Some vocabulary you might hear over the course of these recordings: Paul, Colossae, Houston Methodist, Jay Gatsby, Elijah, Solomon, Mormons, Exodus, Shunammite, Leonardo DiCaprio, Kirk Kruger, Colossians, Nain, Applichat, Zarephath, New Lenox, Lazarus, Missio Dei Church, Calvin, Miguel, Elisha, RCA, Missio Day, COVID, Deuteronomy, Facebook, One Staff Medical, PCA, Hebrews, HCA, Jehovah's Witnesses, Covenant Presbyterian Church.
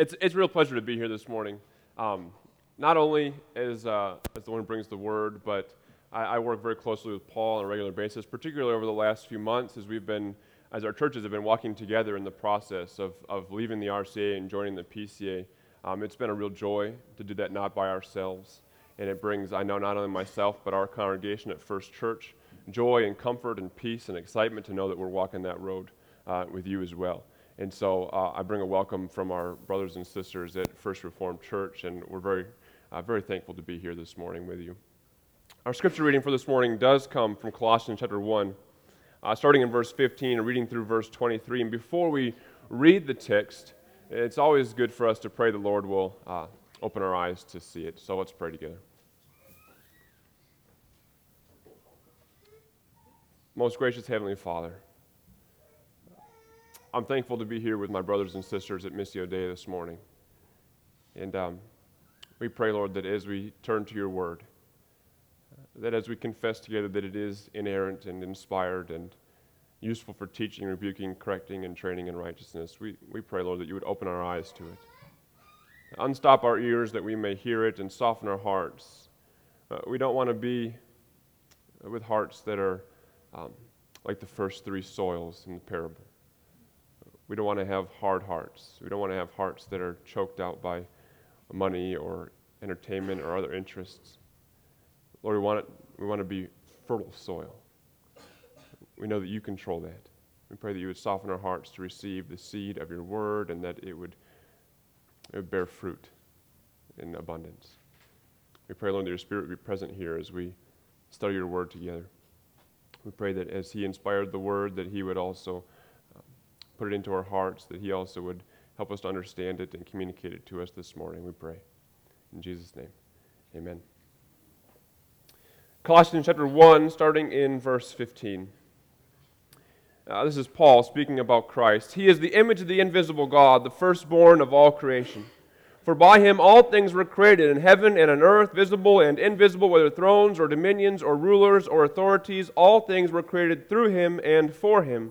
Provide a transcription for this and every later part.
It's a real pleasure to be here this morning. Not only as the one who brings the word, but I work very closely with Paul on a regular basis, particularly over the last few months as our churches have been walking together in the process of leaving the RCA and joining the PCA. It's been a real joy to do that not by ourselves, and it brings, I know, not only myself, but our congregation at First Church, joy and comfort and peace and excitement to know that we're walking that road with you as well. And so I bring a welcome from our brothers and sisters at First Reformed Church, and we're very thankful to be here this morning with you. Our scripture reading for this morning does come from Colossians chapter 1, starting in verse 15 and reading through verse 23. And before we read the text, it's always good for us to pray the Lord will open our eyes to see it. So let's pray together. Most gracious Heavenly Father, I'm thankful to be here with my brothers and sisters at Missio Day this morning. And we pray, Lord, that as we turn to your word, that as we confess together that it is inerrant and inspired and useful for teaching, rebuking, correcting, and training in righteousness, we pray, Lord, that you would open our eyes to it. Unstop our ears that we may hear it, and soften our hearts. We don't want to be with hearts that are like the first three soils in the parable. We don't want to have hard hearts. We don't want to have hearts that are choked out by money or entertainment or other interests. Lord, we want to be fertile soil. We know that you control that. We pray that you would soften our hearts to receive the seed of your word, and that it would bear fruit in abundance. We pray, Lord, that your Spirit would be present here as we study your word together. We pray that as he inspired the word, that he would also put it into our hearts, that he also would help us to understand it and communicate it to us this morning, we pray. In Jesus' name, amen. Colossians chapter 1, starting in verse 15. This is Paul speaking about Christ. He is the image of the invisible God, the firstborn of all creation. For by him all things were created in heaven and on earth, visible and invisible, whether thrones or dominions or rulers or authorities, all things were created through him and for him.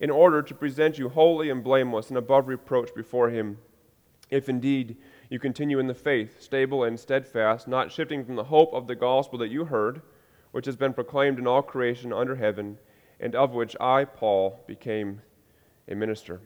in order to present you holy and blameless and above reproach before him. If indeed you continue in the faith, stable and steadfast, not shifting from the hope of the gospel that you heard, which has been proclaimed in all creation under heaven, and of which I, Paul, became a minister.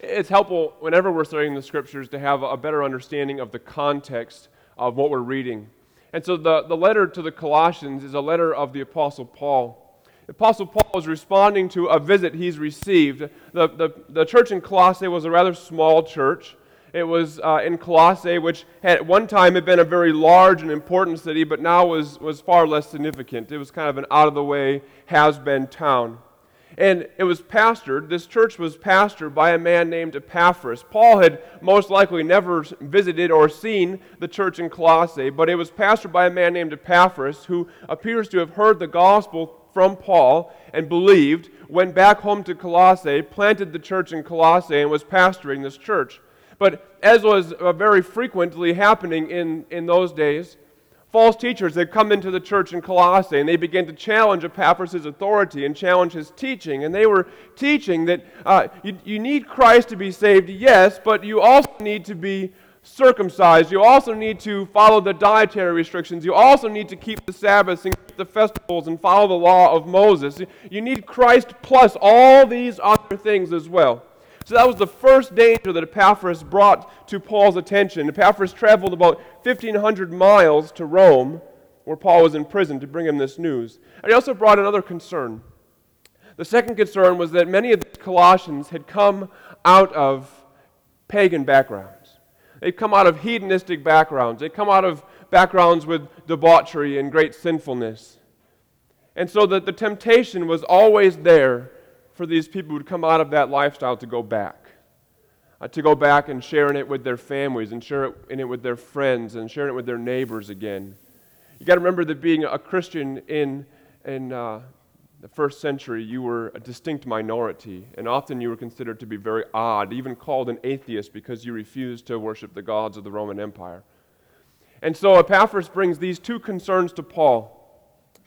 It's helpful whenever we're studying the scriptures to have a better understanding of the context of what we're reading. And so the letter to the Colossians is a letter of the Apostle Paul. Apostle Paul was responding to a visit he's received. The church in Colossae was a rather small church. It was in Colossae, which at one time had been a very large and important city, but now was far less significant. It was kind of an out-of-the-way, has-been town. And it was pastored, this church was pastored by a man named Epaphras. Paul had most likely never visited or seen the church in Colossae, but it was pastored by a man named Epaphras, who appears to have heard the gospel from Paul and believed, went back home to Colossae, planted the church in Colossae, and was pastoring this church. But as was very frequently happening in those days, false teachers had come into the church in Colossae, and they began to challenge Epaphras' authority and challenge his teaching. And they were teaching that you need Christ to be saved, yes, but you also need to be circumcised. You also need to follow the dietary restrictions. You also need to keep the Sabbaths and keep the festivals and follow the law of Moses. You need Christ plus all these other things as well. So that was the first danger that Epaphras brought to Paul's attention. Epaphras traveled about 1,500 miles to Rome, where Paul was in prison, to bring him this news. And he also brought another concern. The second concern was that many of the Colossians had come out of pagan backgrounds. They've come out of hedonistic backgrounds. They've come out of backgrounds with debauchery and great sinfulness. And so the temptation was always there for these people who would come out of that lifestyle to go back. to go back and sharing it with their families and sharing it with their friends and sharing it with their neighbors again. You got to remember that being a Christian in the first century, you were a distinct minority, and often you were considered to be very odd, even called an atheist because you refused to worship the gods of the Roman Empire. And so Epaphras brings these two concerns to Paul.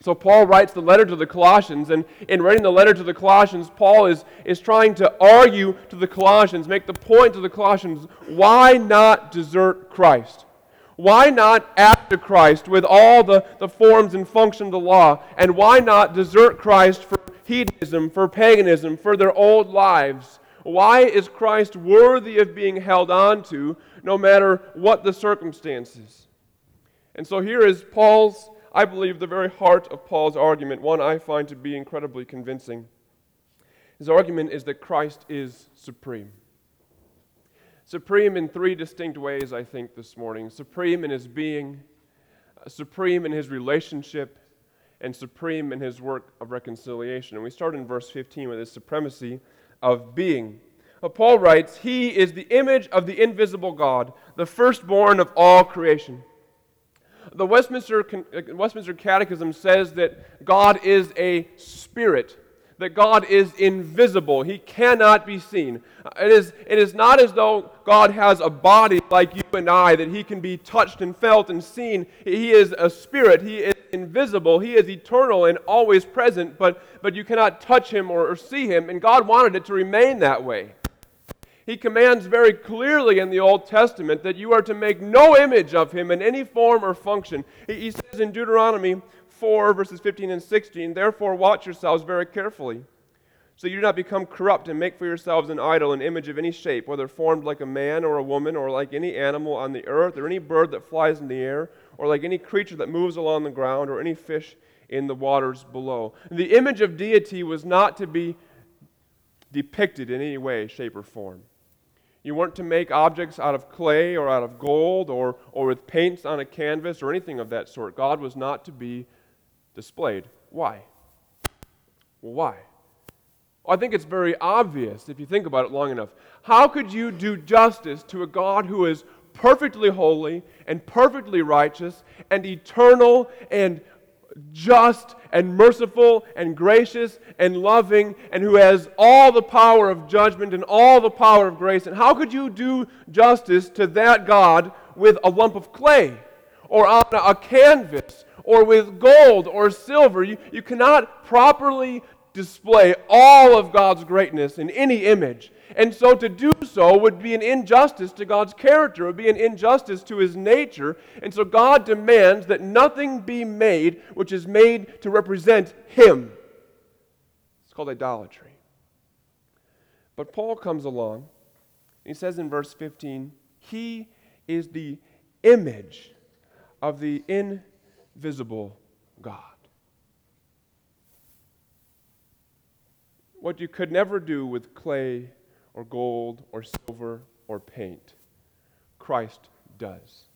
So Paul writes the letter to the Colossians, and in writing the letter to the Colossians, Paul is trying to argue to the Colossians, make the point to the Colossians, why not desert Christ? Why not after Christ with all the forms and function of the law? And why not desert Christ for hedonism, for paganism, for their old lives? Why is Christ worthy of being held on to no matter what the circumstances? And so here is Paul's, I believe, the very heart of Paul's argument, one I find to be incredibly convincing. His argument is that Christ is supreme. Supreme in three distinct ways, I think, this morning. Supreme in his being, supreme in his relationship, and supreme in his work of reconciliation. And we start in verse 15 with his supremacy of being. Paul writes, "He is the image of the invisible God, the firstborn of all creation." The Westminster Catechism says that God is a spirit, that God is invisible. He cannot be seen. It is not as though God has a body like you and I, that he can be touched and felt and seen. He is a spirit. He is invisible. He is eternal and always present, but you cannot touch him or see him, and God wanted it to remain that way. He commands very clearly in the Old Testament that you are to make no image of him in any form or function. He says in Deuteronomy 4, verses 15 and 16, "Therefore watch yourselves very carefully, so you do not become corrupt and make for yourselves an idol, an image of any shape, whether formed like a man or a woman, or like any animal on the earth, or any bird that flies in the air, or like any creature that moves along the ground, or any fish in the waters below." The image of deity was not to be depicted in any way, shape, or form. You weren't to make objects out of clay or out of gold or with paints on a canvas or anything of that sort. God was not to be displayed. Why? Well, why? Well, I think it's very obvious if you think about it long enough. How could you do justice to a God who is perfectly holy and perfectly righteous and eternal and just and merciful and gracious and loving, and who has all the power of judgment and all the power of grace? And how could you do justice to that God with a lump of clay or on a canvas or with gold or silver? You cannot properly display all of God's greatness in any image. And so to do so would be an injustice to God's character. It would be an injustice to his nature. And so God demands that nothing be made which is made to represent him. It's called idolatry. But Paul comes along, and he says in verse 15, "He is the image of the invisible God." What you could never do with clay or gold or silver or paint, Christ does.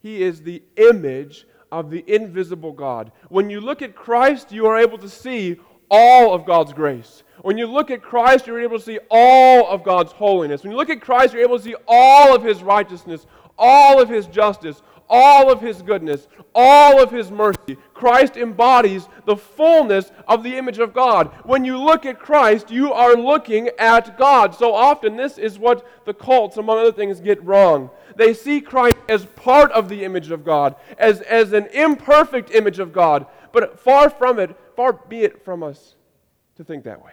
He is the image of the invisible God. When you look at Christ, you are able to see all of God's grace. When you look at Christ, you're able to see all of God's holiness. When you look at Christ, you're able to see all of his righteousness, all of his justice, all of his goodness, all of his mercy. Christ embodies the fullness of the image of God. When you look at Christ, you are looking at God. So often this is what the cults, among other things, get wrong. They see Christ as part of the image of God, as an imperfect image of God. But far be it from us to think that way.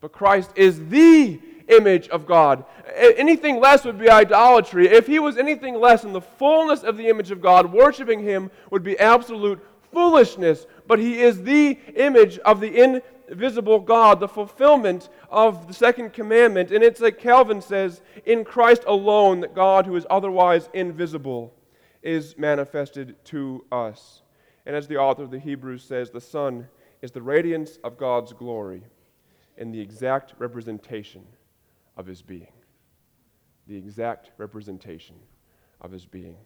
But Christ is the image of God. Anything less would be idolatry. If he was anything less than the fullness of the image of God, worshiping him would be absolute foolishness. But he is the image of the invisible God, the fulfillment of the second commandment. And it's like Calvin says, in Christ alone that God, who is otherwise invisible, is manifested to us. And as the author of the Hebrews says, the Son is the radiance of God's glory and the exact representation of his being. The exact representation of his being.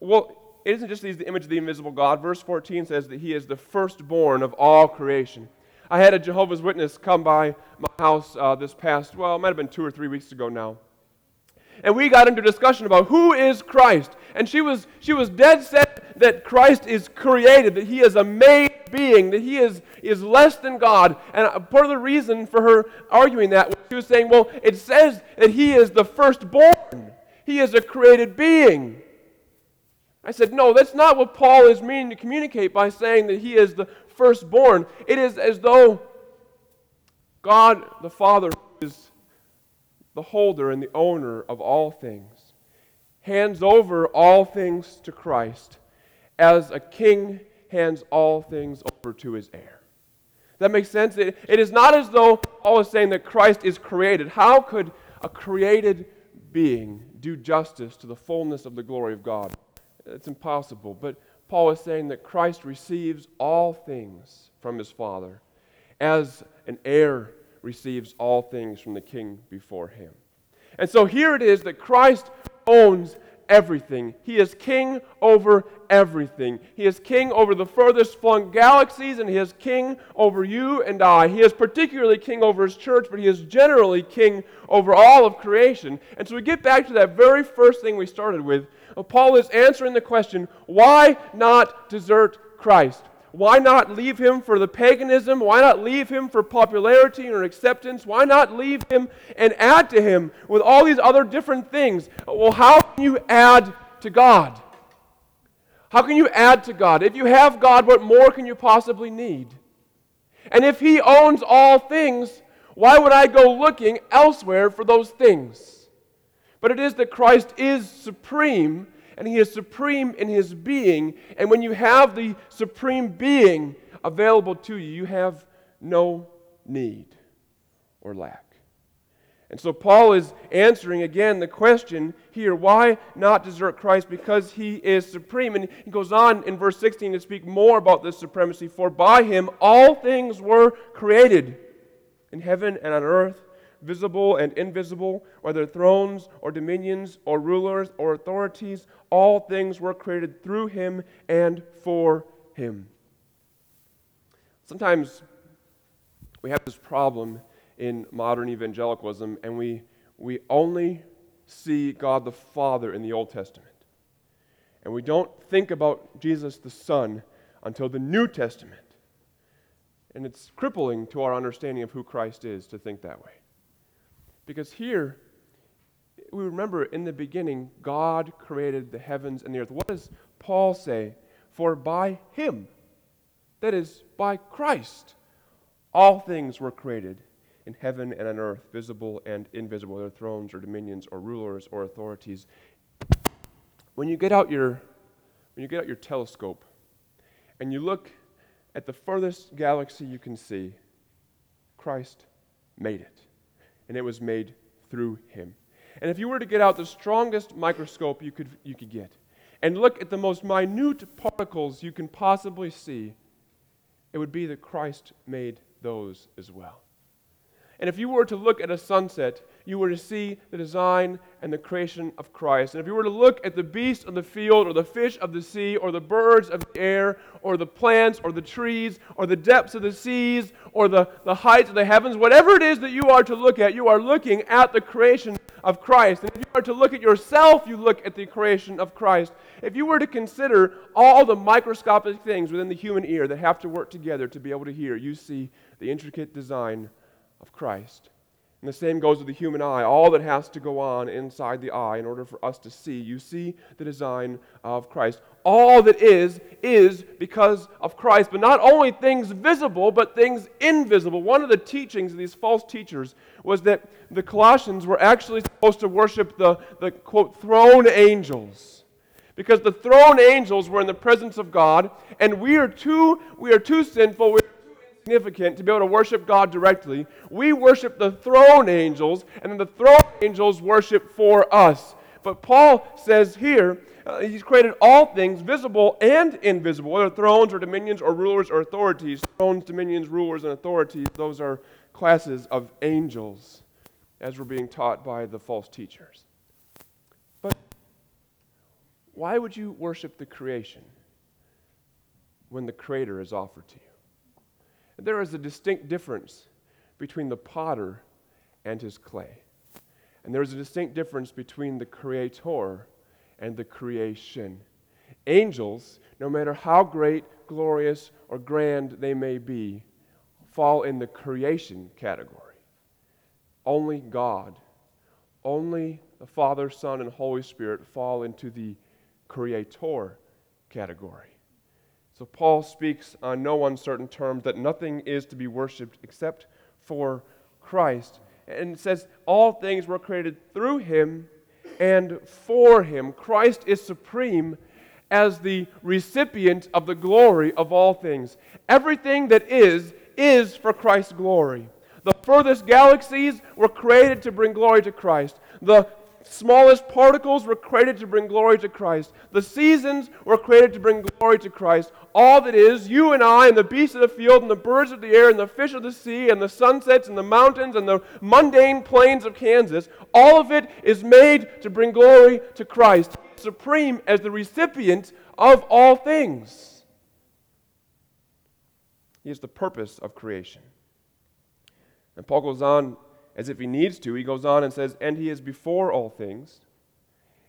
Well, it isn't just the image of the invisible God. Verse 14 says that he is the firstborn of all creation. I had a Jehovah's Witness come by my house this past, well, it might have been 2 or 3 weeks ago now. And we got into a discussion about who is Christ. And she was dead set that Christ is created, that he is a made being, that he is less than God. And part of the reason for her arguing that was she was saying, well, it says that he is the firstborn. He is a created being. I said, no, that's not what Paul is meaning to communicate by saying that he is the firstborn. It is as though God the Father is the holder and the owner of all things, hands over all things to Christ as a king hands all things over to his heir. That makes sense? It is not as though Paul is saying that Christ is created. How could a created being do justice to the fullness of the glory of God? It's impossible. But Paul is saying that Christ receives all things from his Father as an heir receives all things from the king before him. And so here it is that Christ owns everything. He is king over everything. He is king over the furthest flung galaxies, and he is king over you and I. He is particularly king over his church, but he is generally king over all of creation. And so we get back to that very first thing we started with. Paul is answering the question, why not desert Christ? Why not leave him for the paganism? Why not leave him for popularity or acceptance? Why not leave him and add to him with all these other different things? Well, how can you add to God? How can you add to God? If you have God, what more can you possibly need? And if he owns all things, why would I go looking elsewhere for those things? But it is that Christ is supreme, and he is supreme in his being. And when you have the supreme being available to you, you have no need or lack. And so Paul is answering again the question here, why not desert Christ? Because he is supreme. And he goes on in verse 16 to speak more about this supremacy. For by him all things were created in heaven and on earth, visible and invisible, whether thrones or dominions or rulers or authorities, all things were created through him and for him. Sometimes we have this problem in modern evangelicalism, and we only see God the Father in the Old Testament. And we don't think about Jesus the Son until the New Testament. And it's crippling to our understanding of who Christ is to think that way. Because here, we remember in the beginning, God created the heavens and the earth. What does Paul say? For by him, that is, by Christ, all things were created in heaven and on earth, visible and invisible, whether thrones or dominions or rulers or authorities. When you get out your telescope and you look at the furthest galaxy you can see, Christ made it. And it was made through him. And if you were to get out the strongest microscope you could get and look at the most minute particles you can possibly see, it would be that Christ made those as well. And if you were to look at a sunset, you were to see the design and the creation of Christ. And if you were to look at the beasts of the field or the fish of the sea or the birds of the air or the plants or the trees or the depths of the seas or the heights of the heavens, whatever it is that you are to look at, you are looking at the creation of Christ. And if you are to look at yourself, you look at the creation of Christ. If you were to consider all the microscopic things within the human ear that have to work together to be able to hear, you see the intricate design of Christ. And the same goes with the human eye. All that has to go on inside the eye in order for us to see. You see the design of Christ. All that is because of Christ. But not only things visible, but things invisible. One of the teachings of these false teachers was that the Colossians were actually supposed to worship the quote, throne angels. Because the throne angels were in the presence of God, and we are too sinful, we are significant to be able to worship God directly. We worship the throne angels, and then the throne angels worship for us. But Paul says here, he's created all things, visible and invisible, whether thrones or dominions or rulers or authorities. Thrones, dominions, rulers, and authorities, those are classes of angels, as we're being taught by the false teachers. But why would you worship the creation when the Creator is offered to you? There is a distinct difference between the potter and his clay. And there is a distinct difference between the Creator and the creation. Angels, no matter how great, glorious, or grand they may be, fall in the creation category. Only God, only the Father, Son, and Holy Spirit fall into the Creator category. So Paul speaks on no uncertain terms that nothing is to be worshipped except for Christ. And it says, all things were created through Him and for Him. Christ is supreme as the recipient of the glory of all things. Everything that is for Christ's glory. The furthest galaxies were created to bring glory to Christ. The smallest particles were created to bring glory to Christ. The seasons were created to bring glory to Christ. All that is, you and I, and the beasts of the field, and the birds of the air, and the fish of the sea, and the sunsets, and the mountains, and the mundane plains of Kansas, all of it is made to bring glory to Christ, supreme as the recipient of all things. He is the purpose of creation. And Paul goes on, as if he needs to, he goes on and says, and He is before all things,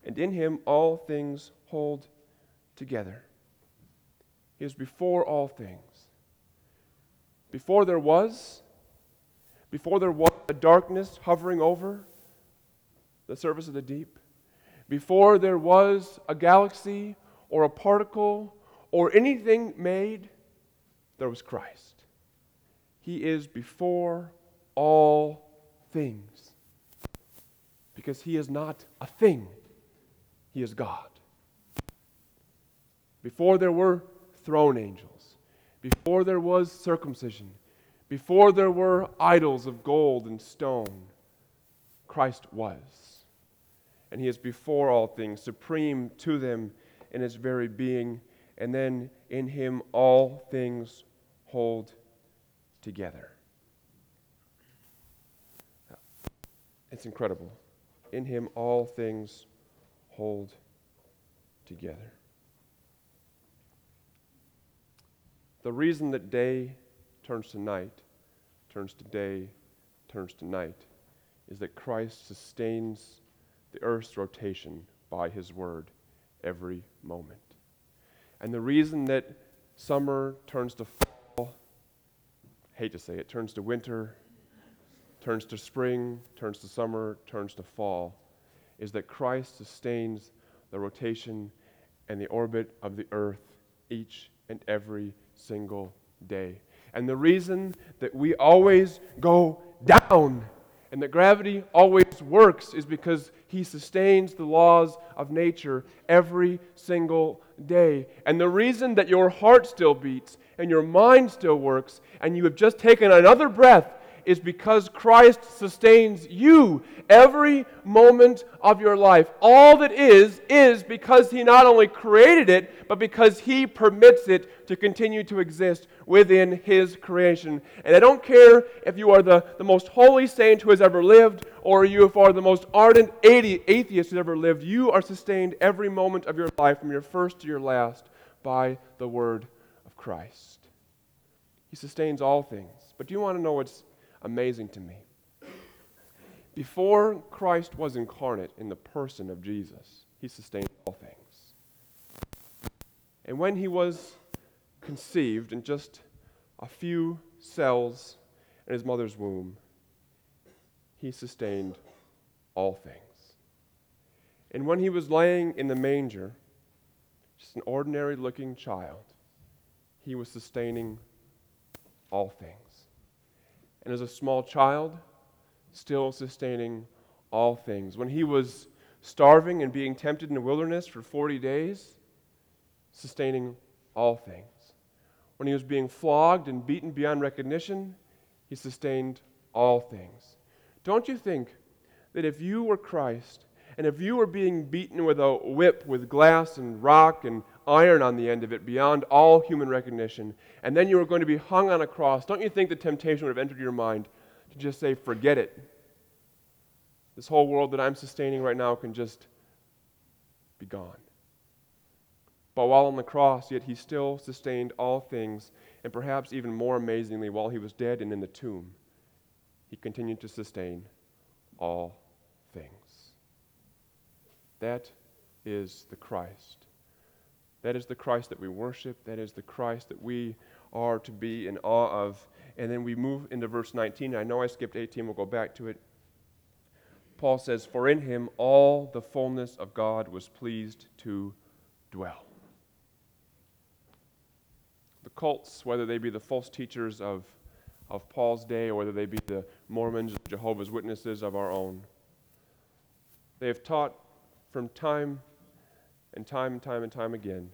and in Him all things hold together. He is before all things. Before there was a darkness hovering over the surface of the deep, before there was a galaxy or a particle or anything made, there was Christ. He is before all things, because He is not a thing. He is God. Before there were throne angels, before there was circumcision, before there were idols of gold and stone, Christ was. And He is before all things, supreme to them in His very being, and then in Him all things hold together. It's incredible. In Him all things hold together. The reason that day turns to night, turns to day, turns to night, is that Christ sustains the earth's rotation by His word every moment. And the reason that summer turns to fall, I hate to say it, turns to winter, turns to spring, turns to summer, turns to fall, is that Christ sustains the rotation and the orbit of the earth each and every single day. And the reason that we always go down and that gravity always works is because He sustains the laws of nature every single day. And the reason that your heart still beats and your mind still works and you have just taken another breath is because Christ sustains you every moment of your life. All that is because He not only created it, but because He permits it to continue to exist within His creation. And I don't care if you are the most holy saint who has ever lived, or you are the most ardent atheist who's ever lived, you are sustained every moment of your life, from your first to your last, by the word of Christ. He sustains all things. But do you want to know what's amazing to me? Before Christ was incarnate in the person of Jesus, He sustained all things. And when He was conceived in just a few cells in His mother's womb, He sustained all things. And when He was laying in the manger, just an ordinary-looking child, He was sustaining all things. And as a small child, still sustaining all things. When He was starving and being tempted in the wilderness for 40 days, sustaining all things. When He was being flogged and beaten beyond recognition, He sustained all things. Don't you think that if you were Christ, and if you were being beaten with a whip with glass and rock and iron on the end of it beyond all human recognition, and then you were going to be hung on a cross, don't you think the temptation would have entered your mind to just say, forget it? This whole world that I'm sustaining right now can just be gone. But while on the cross, yet He still sustained all things, and perhaps even more amazingly, while he was dead and in the tomb, he continued to sustain all things. That is the Christ. That is the Christ that we worship. That is the Christ that we are to be in awe of. And then we move into verse 19. I know I skipped 18. We'll go back to it. Paul says, "For in him all the fullness of God was pleased to dwell." The cults, whether they be the false teachers of Paul's day or whether they be the Mormons, Jehovah's Witnesses of our own, they have taught from time and time again,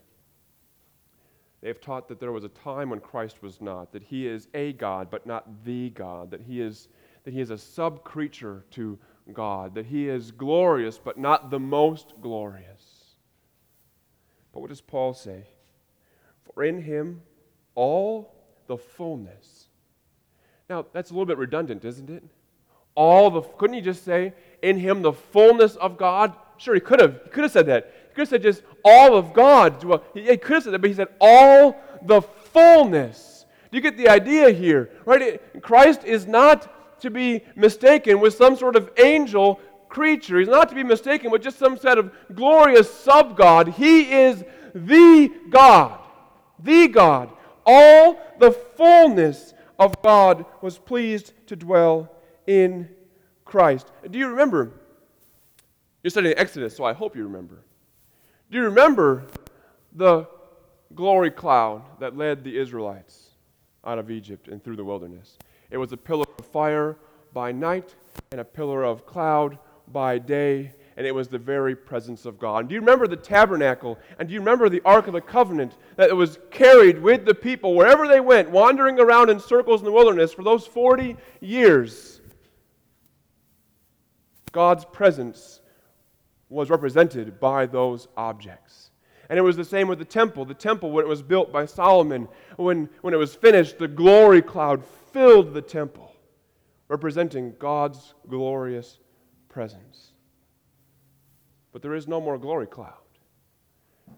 they have taught that there was a time when Christ was not, that he is a God but not the God, that he is a sub-creature to God, that he is glorious but not the most glorious. But what does Paul say? "For in him all the fullness." Now, that's a little bit redundant, isn't it? Couldn't he just say, "In him the fullness of God"? Sure, he could have. He could have said that. He could have said just all of God. Well, he could have said that, but he said all the fullness. Do you get the idea here? Right? Christ is not to be mistaken with some sort of angel creature. He's not to be mistaken with just some set of glorious sub-God. He is the God. The God. All the fullness of God was pleased to dwell in Christ. Do you remember? You're studying Exodus, so I hope you remember. Do you remember the glory cloud that led the Israelites out of Egypt and through the wilderness? It was a pillar of fire by night and a pillar of cloud by day, and it was the very presence of God. And do you remember the tabernacle? And do you remember the Ark of the Covenant that was carried with the people wherever they went, wandering around in circles in the wilderness for those 40 years? God's presence was represented by those objects. And it was the same with the temple. The temple, when it was built by Solomon, when it was finished, the glory cloud filled the temple, representing God's glorious presence. But there is no more glory cloud.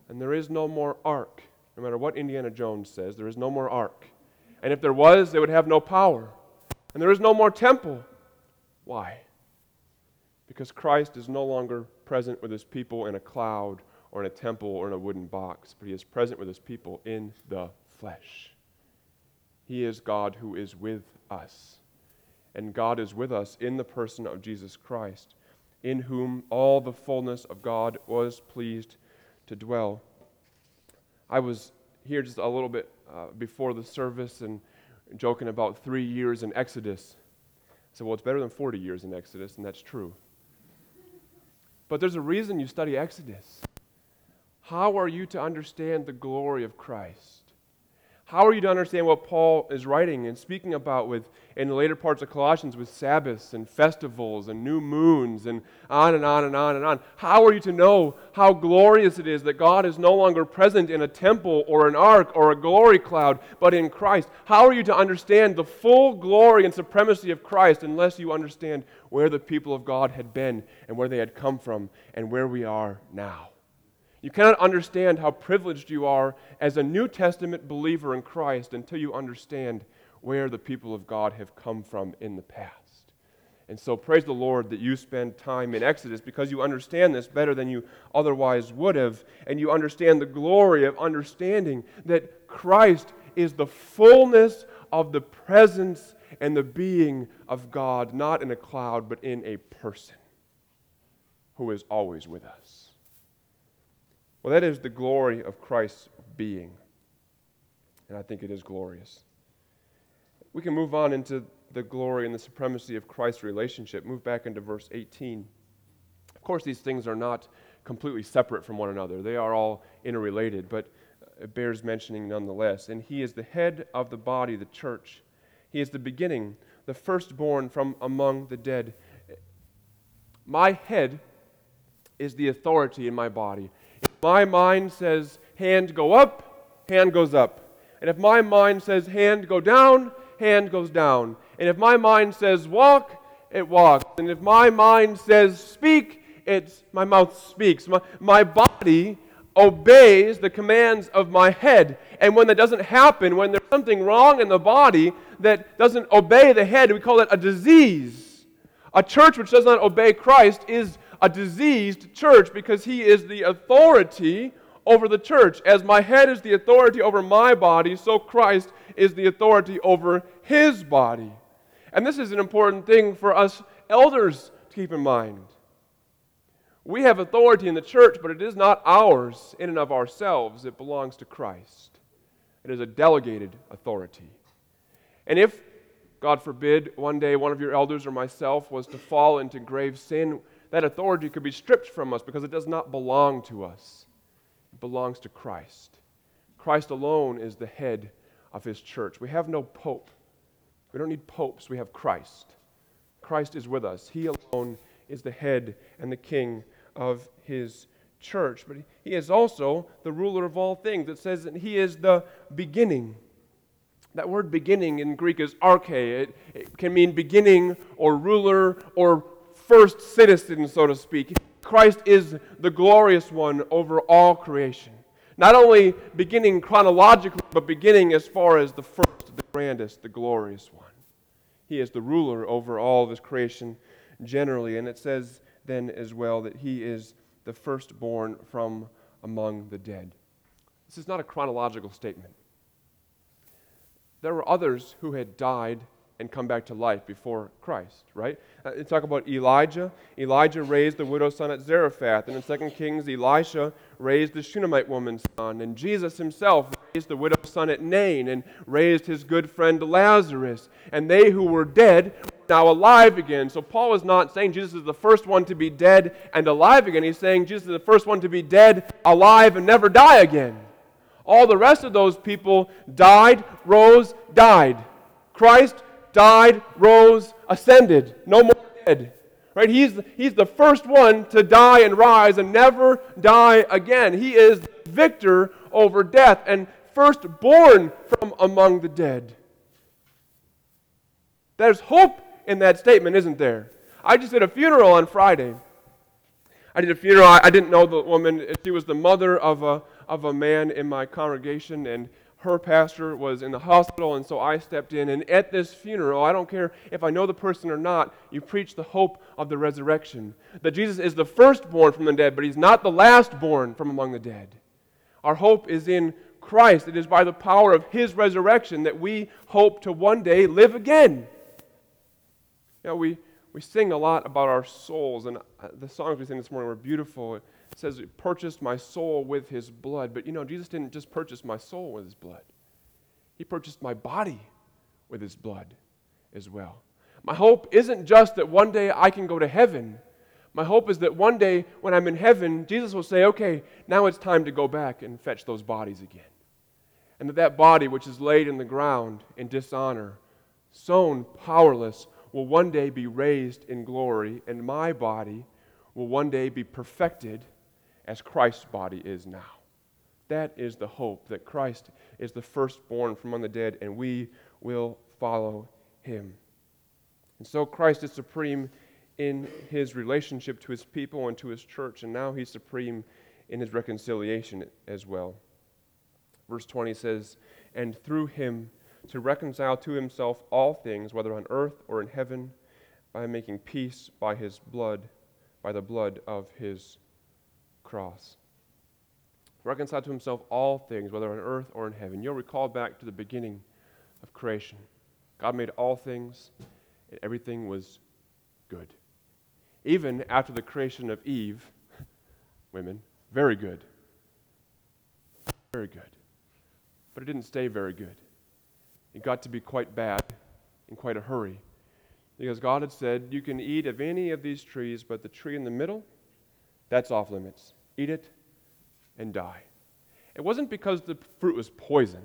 And there is no more ark. No matter what Indiana Jones says, there is no more ark. And if there was, they would have no power. And there is no more temple. Why? Because Christ is no longer present with his people in a cloud or in a temple or in a wooden box, but he is present with his people in the flesh. He is God who is with us, and God is with us in the person of Jesus Christ, in whom all the fullness of God was pleased to dwell. I was here just a little bit before the service and joking about 3 years in Exodus. I said, well, it's better than 40 years in Exodus, and that's true. But there's a reason you study Exodus. How are you to understand the glory of Christ? How are you to understand what Paul is writing and speaking about in the later parts of Colossians with Sabbaths and festivals and new moons and on and on and on and on? How are you to know how glorious it is that God is no longer present in a temple or an ark or a glory cloud, but in Christ? How are you to understand the full glory and supremacy of Christ unless you understand where the people of God had been and where they had come from and where we are now? You cannot understand how privileged you are as a New Testament believer in Christ until you understand where the people of God have come from in the past. And so praise the Lord that you spend time in Exodus, because you understand this better than you otherwise would have, and you understand the glory of understanding that Christ is the fullness of the presence and the being of God, not in a cloud, but in a person who is always with us. Well, that is the glory of Christ's being, and I think it is glorious. We can move on into the glory and the supremacy of Christ's relationship. Move back into verse 18. Of course, these things are not completely separate from one another. They are all interrelated, but it bears mentioning nonetheless. And he is the head of the body, the church. He is the beginning, the firstborn from among the dead. My head is the authority in my body. If my mind says, hand go up, hand goes up. And if my mind says, hand go down, hand goes down. And if my mind says, walk, it walks. And if my mind says, speak, my mouth speaks. My body obeys the commands of my head. And when that doesn't happen, when there's something wrong in the body that doesn't obey the head, we call that a disease. A church which does not obey Christ is a diseased church because he is the authority over the church. As my head is the authority over my body, so Christ is the authority over his body. And this is an important thing for us elders to keep in mind. We have authority in the church, but it is not ours in and of ourselves. It belongs to Christ. It is a delegated authority. And if, God forbid, one day one of your elders or myself was to fall into grave sin, that authority could be stripped from us because it does not belong to us. It belongs to Christ. Christ alone is the head of his church. We have no pope. We don't need popes. We have Christ. Christ is with us. He alone is the head and the king of his church. But he is also the ruler of all things. It says that he is the beginning. That word beginning in Greek is arche. It can mean beginning or ruler or first citizen, so to speak. Christ is the glorious one over all creation. Not only beginning chronologically, but beginning as far as the first, the grandest, the glorious one. He is the ruler over all this creation generally. And it says then as well that he is the firstborn from among the dead. This is not a chronological statement. There were others who had died and come back to life before Christ, right? They talk about Elijah. Elijah raised the widow's son at Zarephath. And in 2 Kings, Elisha raised the Shunammite woman's son. And Jesus himself raised the widow's son at Nain and raised his good friend Lazarus. And they who were dead now alive again. So Paul is not saying Jesus is the first one to be dead and alive again. He's saying Jesus is the first one to be dead, alive, and never die again. All the rest of those people died, rose, died. Christ died, rose, ascended. No more dead. Right? He's the first one to die and rise and never die again. He is the victor over death and firstborn from among the dead. There's hope in that statement, isn't there? I just did a funeral on Friday. I did a funeral. I didn't know the woman. She was the mother of a man in my congregation, and her pastor was in the hospital, and so I stepped in. And at this funeral, I don't care if I know the person or not, you preach the hope of the resurrection. That Jesus is the firstborn from the dead, but he's not the lastborn from among the dead. Our hope is in Christ. It is by the power of his resurrection that we hope to one day live again. You know, we sing a lot about our souls, and the songs we sang this morning were beautiful. It says, he purchased my soul with his blood. But, you know, Jesus didn't just purchase my soul with his blood. He purchased my body with his blood as well. My hope isn't just that one day I can go to heaven. My hope is that one day when I'm in heaven, Jesus will say, okay, now it's time to go back and fetch those bodies again. And that body which is laid in the ground in dishonor, sown powerless, will one day be raised in glory, and my body will one day be perfected as Christ's body is now. That is the hope, that Christ is the firstborn from among the dead, and we will follow him. And so Christ is supreme in his relationship to his people and to his church, and now he's supreme in his reconciliation as well. Verse 20 says, and through him to reconcile to himself all things, whether on earth or in heaven, by making peace by his blood, by the blood of his cross. Reconcile to himself all things, whether on earth or in heaven. You'll recall back to the beginning of creation. God made all things, and everything was good. Even after the creation of Eve, women, very good. Very good. But it didn't stay very good. It got to be quite bad in quite a hurry. Because God had said, you can eat of any of these trees, but the tree in the middle, that's off limits. Eat it and die. It wasn't because the fruit was poison.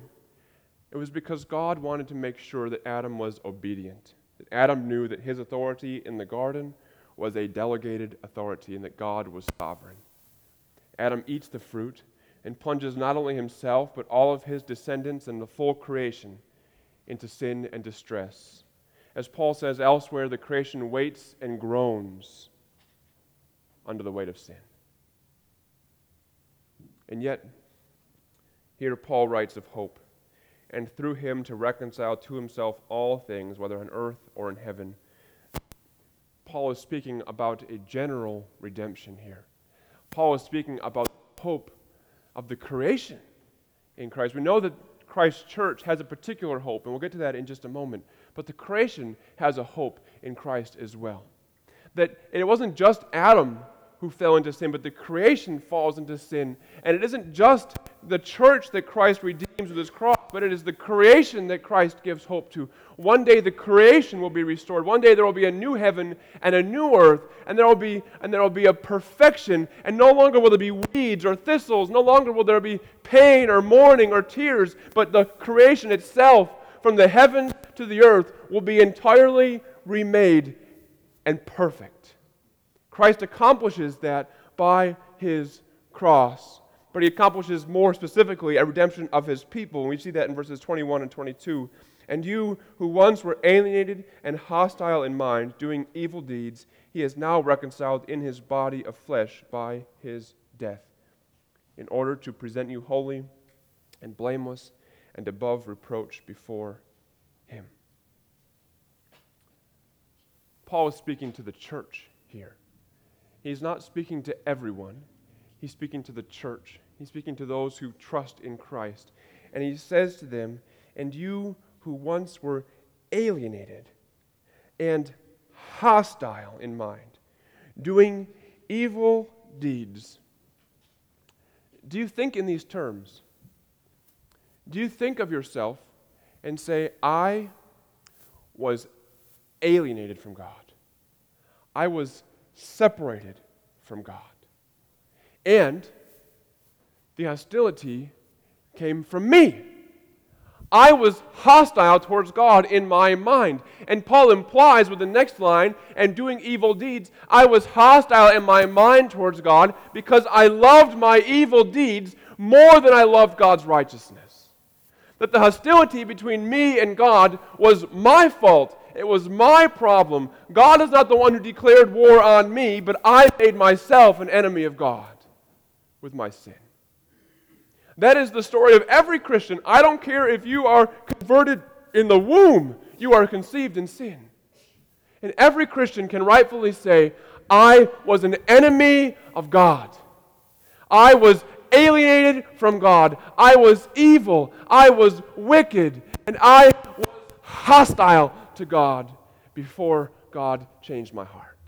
It was because God wanted to make sure that Adam was obedient. That Adam knew that his authority in the garden was a delegated authority and that God was sovereign. Adam eats the fruit and plunges not only himself, but all of his descendants and the full creation into sin and distress. As Paul says elsewhere, the creation waits and groans under the weight of sin. And yet, here Paul writes of hope, and through him to reconcile to himself all things, whether on earth or in heaven. Paul is speaking about a general redemption here. Paul is speaking about hope of the creation in Christ. We know that Christ's church has a particular hope, and we'll get to that in just a moment. But the creation has a hope in Christ as well. That it wasn't just Adam who fell into sin, but the creation falls into sin. And it isn't just the church that Christ redeems with his cross, but it is the creation that Christ gives hope to. One day the creation will be restored. One day there will be a new heaven and a new earth, and there will be a perfection, and no longer will there be weeds or thistles, no longer will there be pain or mourning or tears, but the creation itself, from the heavens to the earth, will be entirely remade and perfect. Christ accomplishes that by his cross. But he accomplishes more specifically a redemption of his people. And we see that in verses 21 and 22. And you who once were alienated and hostile in mind, doing evil deeds, he is now reconciled in his body of flesh by his death, in order to present you holy and blameless and above reproach before him. Paul is speaking to the church here. He's not speaking to everyone. He's speaking to the church. He's speaking to those who trust in Christ. And he says to them, and you who once were alienated and hostile in mind, doing evil deeds. Do you think in these terms? Do you think of yourself and say, I was alienated from God. I was separated from God. And the hostility came from me. I was hostile towards God in my mind. And Paul implies with the next line, and doing evil deeds, I was hostile in my mind towards God because I loved my evil deeds more than I loved God's righteousness. That the hostility between me and God was my fault. It was my problem. God is not the one who declared war on me, but I made myself an enemy of God with my sin. That is the story of every Christian. I don't care if you are converted in the womb, you are conceived in sin. And every Christian can rightfully say, I was an enemy of God. I was alienated from God. I was evil. I was wicked. And I was hostile to God before God changed my heart.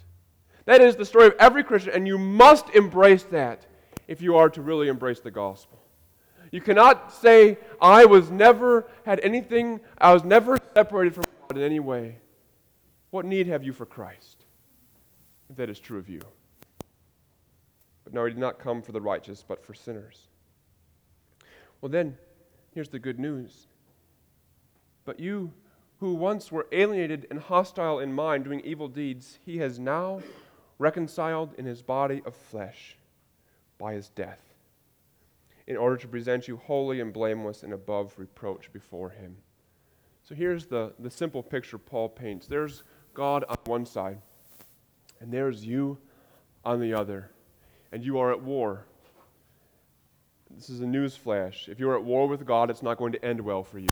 That is the story of every Christian, and you must embrace that if you are to really embrace the gospel. You cannot say, I was never separated from God in any way. What need have you for Christ, if that is true of you? But no, he did not come for the righteous, but for sinners. Well then, here's the good news. But you who once were alienated and hostile in mind, doing evil deeds, he has now reconciled in his body of flesh by his death, in order to present you holy and blameless and above reproach before him. So here's the simple picture Paul paints. There's God on one side, and there's you on the other, and you are at war. This is a news flash. If you are at war with God, it's not going to end well for you.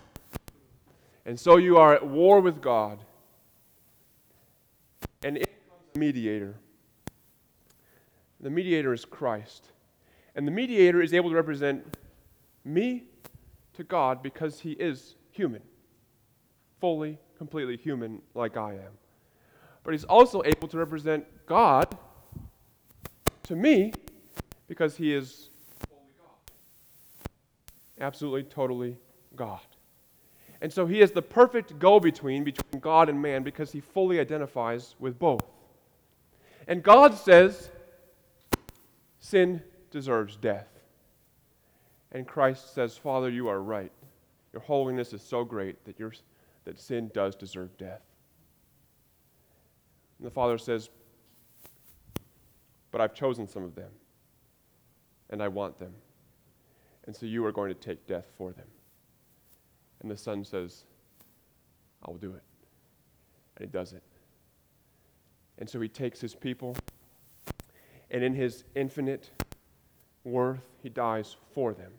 And so you are at war with God, and it comes a mediator. The mediator is Christ. And the mediator is able to represent me to God because he is human, fully, completely human like I am. But he's also able to represent God to me because he is fully God, absolutely, totally God. And so he is the perfect go-between between God and man because he fully identifies with both. And God says, sin deserves death. And Christ says, Father, you are right. Your holiness is so great that sin does deserve death. And the Father says, but I've chosen some of them, and I want them. And so you are going to take death for them. And the Son says, I will do it. And he does it. And so he takes his people, and in his infinite worth, he dies for them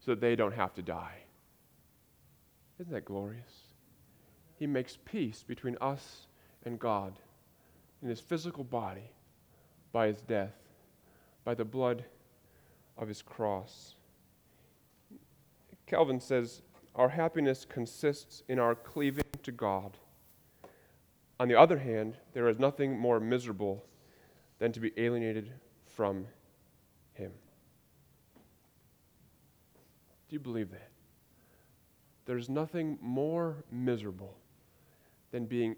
so that they don't have to die. Isn't that glorious? He makes peace between us and God in his physical body by his death, by the blood of his cross. Calvin says, our happiness consists in our cleaving to God. On the other hand, there is nothing more miserable than to be alienated from him. Do you believe that? There's nothing more miserable than being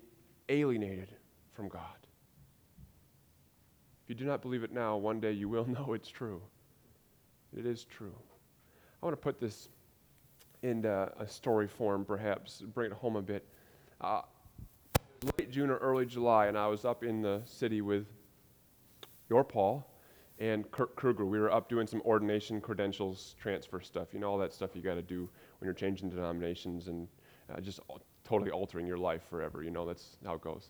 alienated from God. If you do not believe it now, one day you will know it's true. It is true. I want to put this in a story form, perhaps, bring it home a bit. Late June or early July, and I was up in the city with your Paul and Kirk Kruger. We were up doing some ordination, credentials, transfer stuff, you know, all that stuff you got to do when you're changing denominations and just totally altering your life forever. You know, that's how it goes.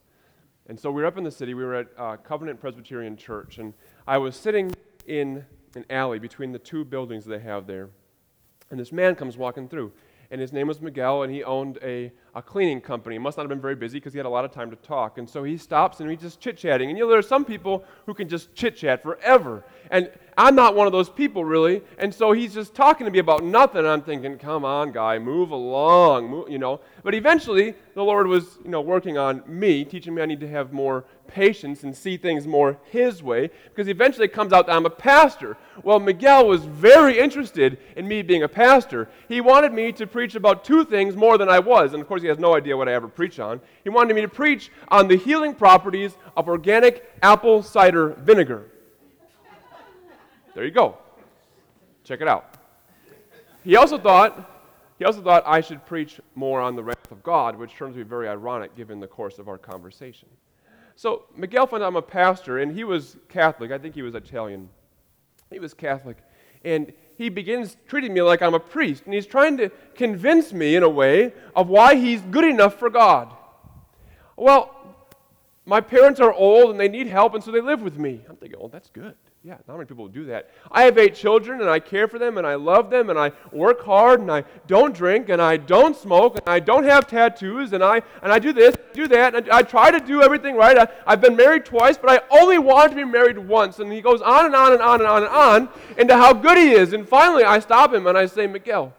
And so we were up in the city. We were at Covenant Presbyterian Church, and I was sitting in an alley between the two buildings they have there, and this man comes walking through, and his name was Miguel, and he owned a cleaning company. He must not have been very busy because he had a lot of time to talk, and so he stops and he's just chit-chatting, and you know, there are some people who can just chit-chat forever, and I'm not one of those people, really, and so he's just talking to me about nothing, and I'm thinking, come on, guy, move along, you know, but eventually, the Lord was, you know, working on me, teaching me I need to have more patience and see things more his way, because eventually it comes out that I'm a pastor. Well, Miguel was very interested in me being a pastor. He wanted me to preach about two things more than I was, and of course he has no idea what I ever preach on. He wanted me to preach on the healing properties of organic apple cider vinegar. There you go. Check it out. He also thought I should preach more on the wrath of God, which turns to be very ironic given the course of our conversation. So Miguel found out I'm a pastor, and he was Catholic. I think he was Italian. He was Catholic. And he begins treating me like I'm a priest. And he's trying to convince me, in a way, of why he's good enough for God. Well, my parents are old, and they need help, and so they live with me. I'm thinking, oh, that's good. Yeah, not many people do that. I have 8 children, and I care for them, and I love them, and I work hard, and I don't drink, and I don't smoke, and I don't have tattoos, and I do this, do that, and I try to do everything right. I've been married twice, but I only wanted to be married once. And he goes on and on and on and on and on into how good he is. And finally, I stop him, and I say, Miguel,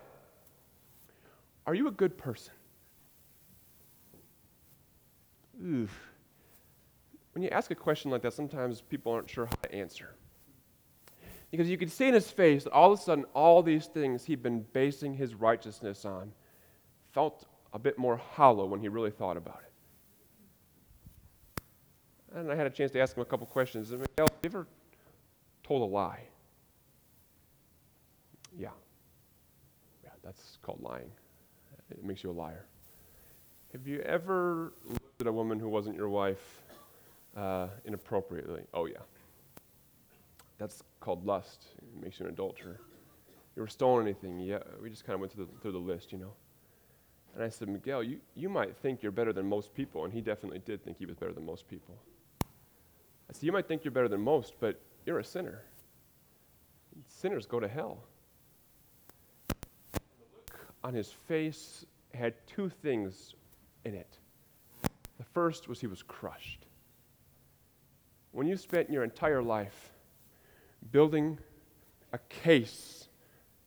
are you a good person? Oof. When you ask a question like that, sometimes people aren't sure how to answer. Because you could see in his face that all of a sudden, all these things he'd been basing his righteousness on felt a bit more hollow when he really thought about it. And I had a chance to ask him a couple questions. Miguel, have you ever told a lie? Yeah, that's called lying. It makes you a liar. Have you ever looked at a woman who wasn't your wife inappropriately? Oh, yeah. That's called lust. It makes you an adulterer. You were stolen anything? Yeah, we just kind of went through the list, you know. And I said, Miguel, you might think you're better than most people, and he definitely did think he was better than most people. I said, you might think you're better than most, but you're a sinner. Sinners go to hell. The look on his face had two things in it. The first was he was crushed. When you spent your entire life building a case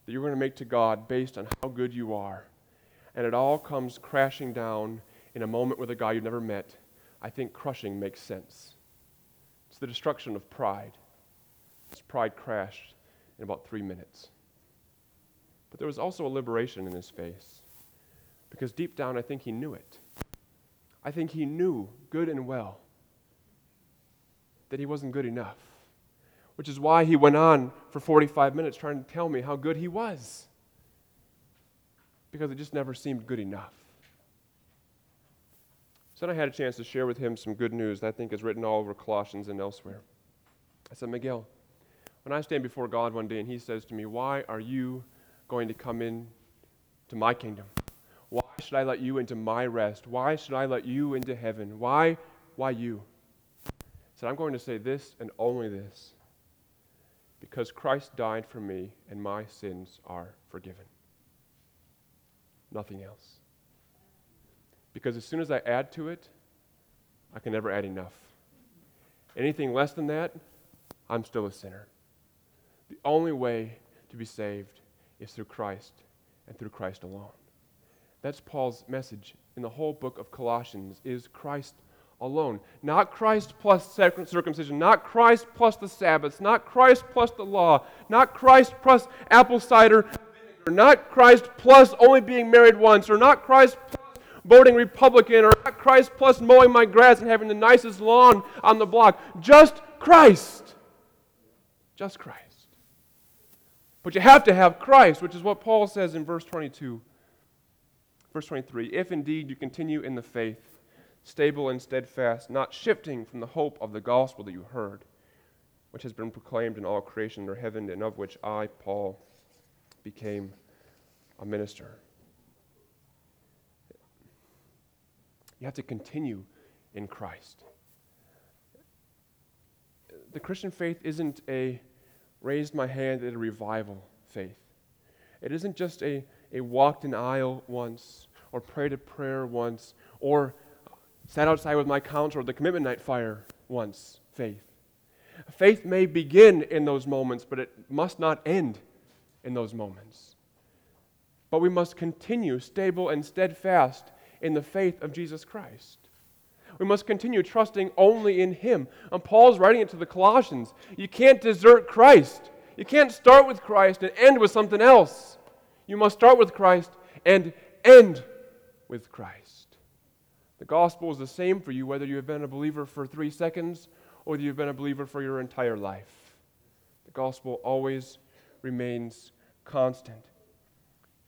that you're going to make to God based on how good you are, and it all comes crashing down in a moment with a guy you've never met, I think crushing makes sense. It's the destruction of pride. This pride crashed in about 3 minutes. But there was also a liberation in his face, because deep down I think he knew it. I think he knew good and well that he wasn't good enough, which is why he went on for 45 minutes trying to tell me how good he was, because it just never seemed good enough. So then I had a chance to share with him some good news that I think is written all over Colossians and elsewhere. I said, Miguel, when I stand before God one day and he says to me, why are you going to come in to my kingdom? Why should I let you into my rest? Why should I let you into heaven? Why you? I said, I'm going to say this and only this. because Christ died for me and my sins are forgiven. Nothing else. Because as soon as I add to it, I can never add enough. Anything less than that, I'm still a sinner. The only way to be saved is through Christ and through Christ alone. That's Paul's message in the whole book of Colossians, is Christ alone. Not Christ plus circumcision, not Christ plus the Sabbaths, not Christ plus the law, not Christ plus apple cider vinegar, not Christ plus only being married once, or not Christ plus voting Republican, or not Christ plus mowing my grass and having the nicest lawn on the block. Just Christ. Just Christ. But you have to have Christ, which is what Paul says in verse 22. Verse 23, if indeed you continue in the faith, stable and steadfast, not shifting from the hope of the gospel that you heard, which has been proclaimed in all creation under heaven, and of which I, Paul, became a minister. You have to continue in Christ. The Christian faith isn't a raised my hand at a revival faith. It isn't just a walked an aisle once, or prayed a prayer once, or sat outside with my counselor at the commitment night fire once, faith. Faith may begin in those moments, but it must not end in those moments. But we must continue stable and steadfast in the faith of Jesus Christ. We must continue trusting only in Him. And Paul's writing it to the Colossians. You can't desert Christ. You can't start with Christ and end with something else. You must start with Christ and end with Christ. The gospel is the same for you whether you have been a believer for 3 seconds or whether you've been a believer for your entire life. The gospel always remains constant.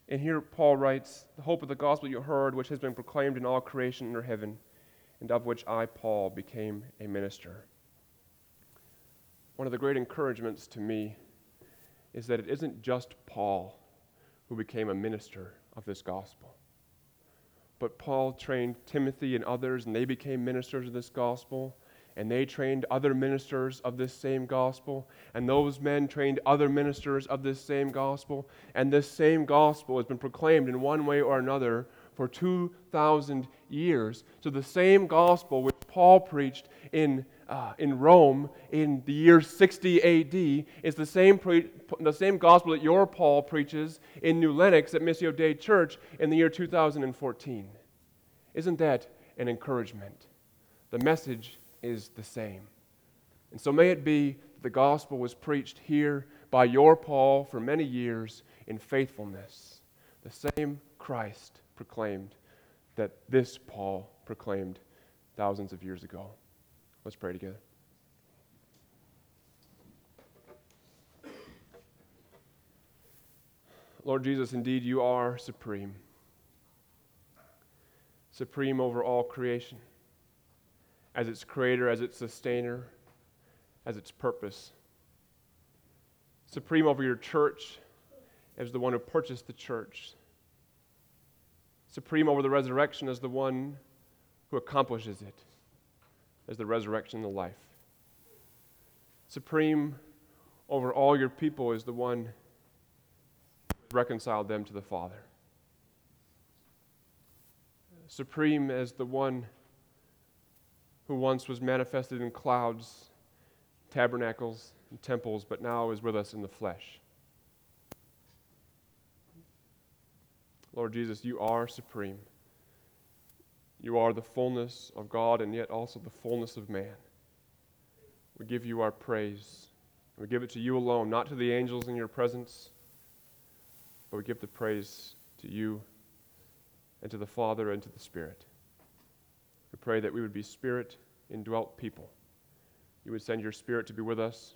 And here Paul writes, the hope of the gospel you heard, which has been proclaimed in all creation under heaven, and of which I, Paul, became a minister. One of the great encouragements to me is that it isn't just Paul who became a minister of this gospel. But Paul trained Timothy and others, and they became ministers of this gospel. And they trained other ministers of this same gospel. And those men trained other ministers of this same gospel. And this same gospel has been proclaimed in one way or another for 2,000 years. So the same gospel which Paul preached in Rome in the year 60 A.D. is the same gospel that your Paul preaches in New Lenox at Missio Dei Church in the year 2014. Isn't that an encouragement? The message is the same. And so may it be that the gospel was preached here by your Paul for many years in faithfulness. The same Christ proclaimed that this Paul proclaimed thousands of years ago. Let's pray together. Lord Jesus, indeed you are supreme. Supreme over all creation, as its creator, as its sustainer, as its purpose. Supreme over your church, as the one who purchased the church. Supreme over the resurrection, as the one who accomplishes it. As the resurrection and the life. Supreme over all your people is the one who reconciled them to the Father. Supreme as the one who once was manifested in clouds, tabernacles, and temples, but now is with us in the flesh. Lord Jesus, you are supreme. You are the fullness of God and yet also the fullness of man. We give you our praise. We give it to you alone, not to the angels in your presence, but we give the praise to you and to the Father and to the Spirit. We pray that we would be Spirit-indwelt people. You would send your Spirit to be with us,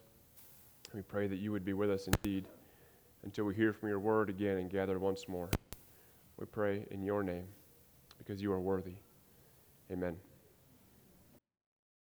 and we pray that you would be with us indeed until we hear from your word again and gather once more. We pray in your name because you are worthy. Amen.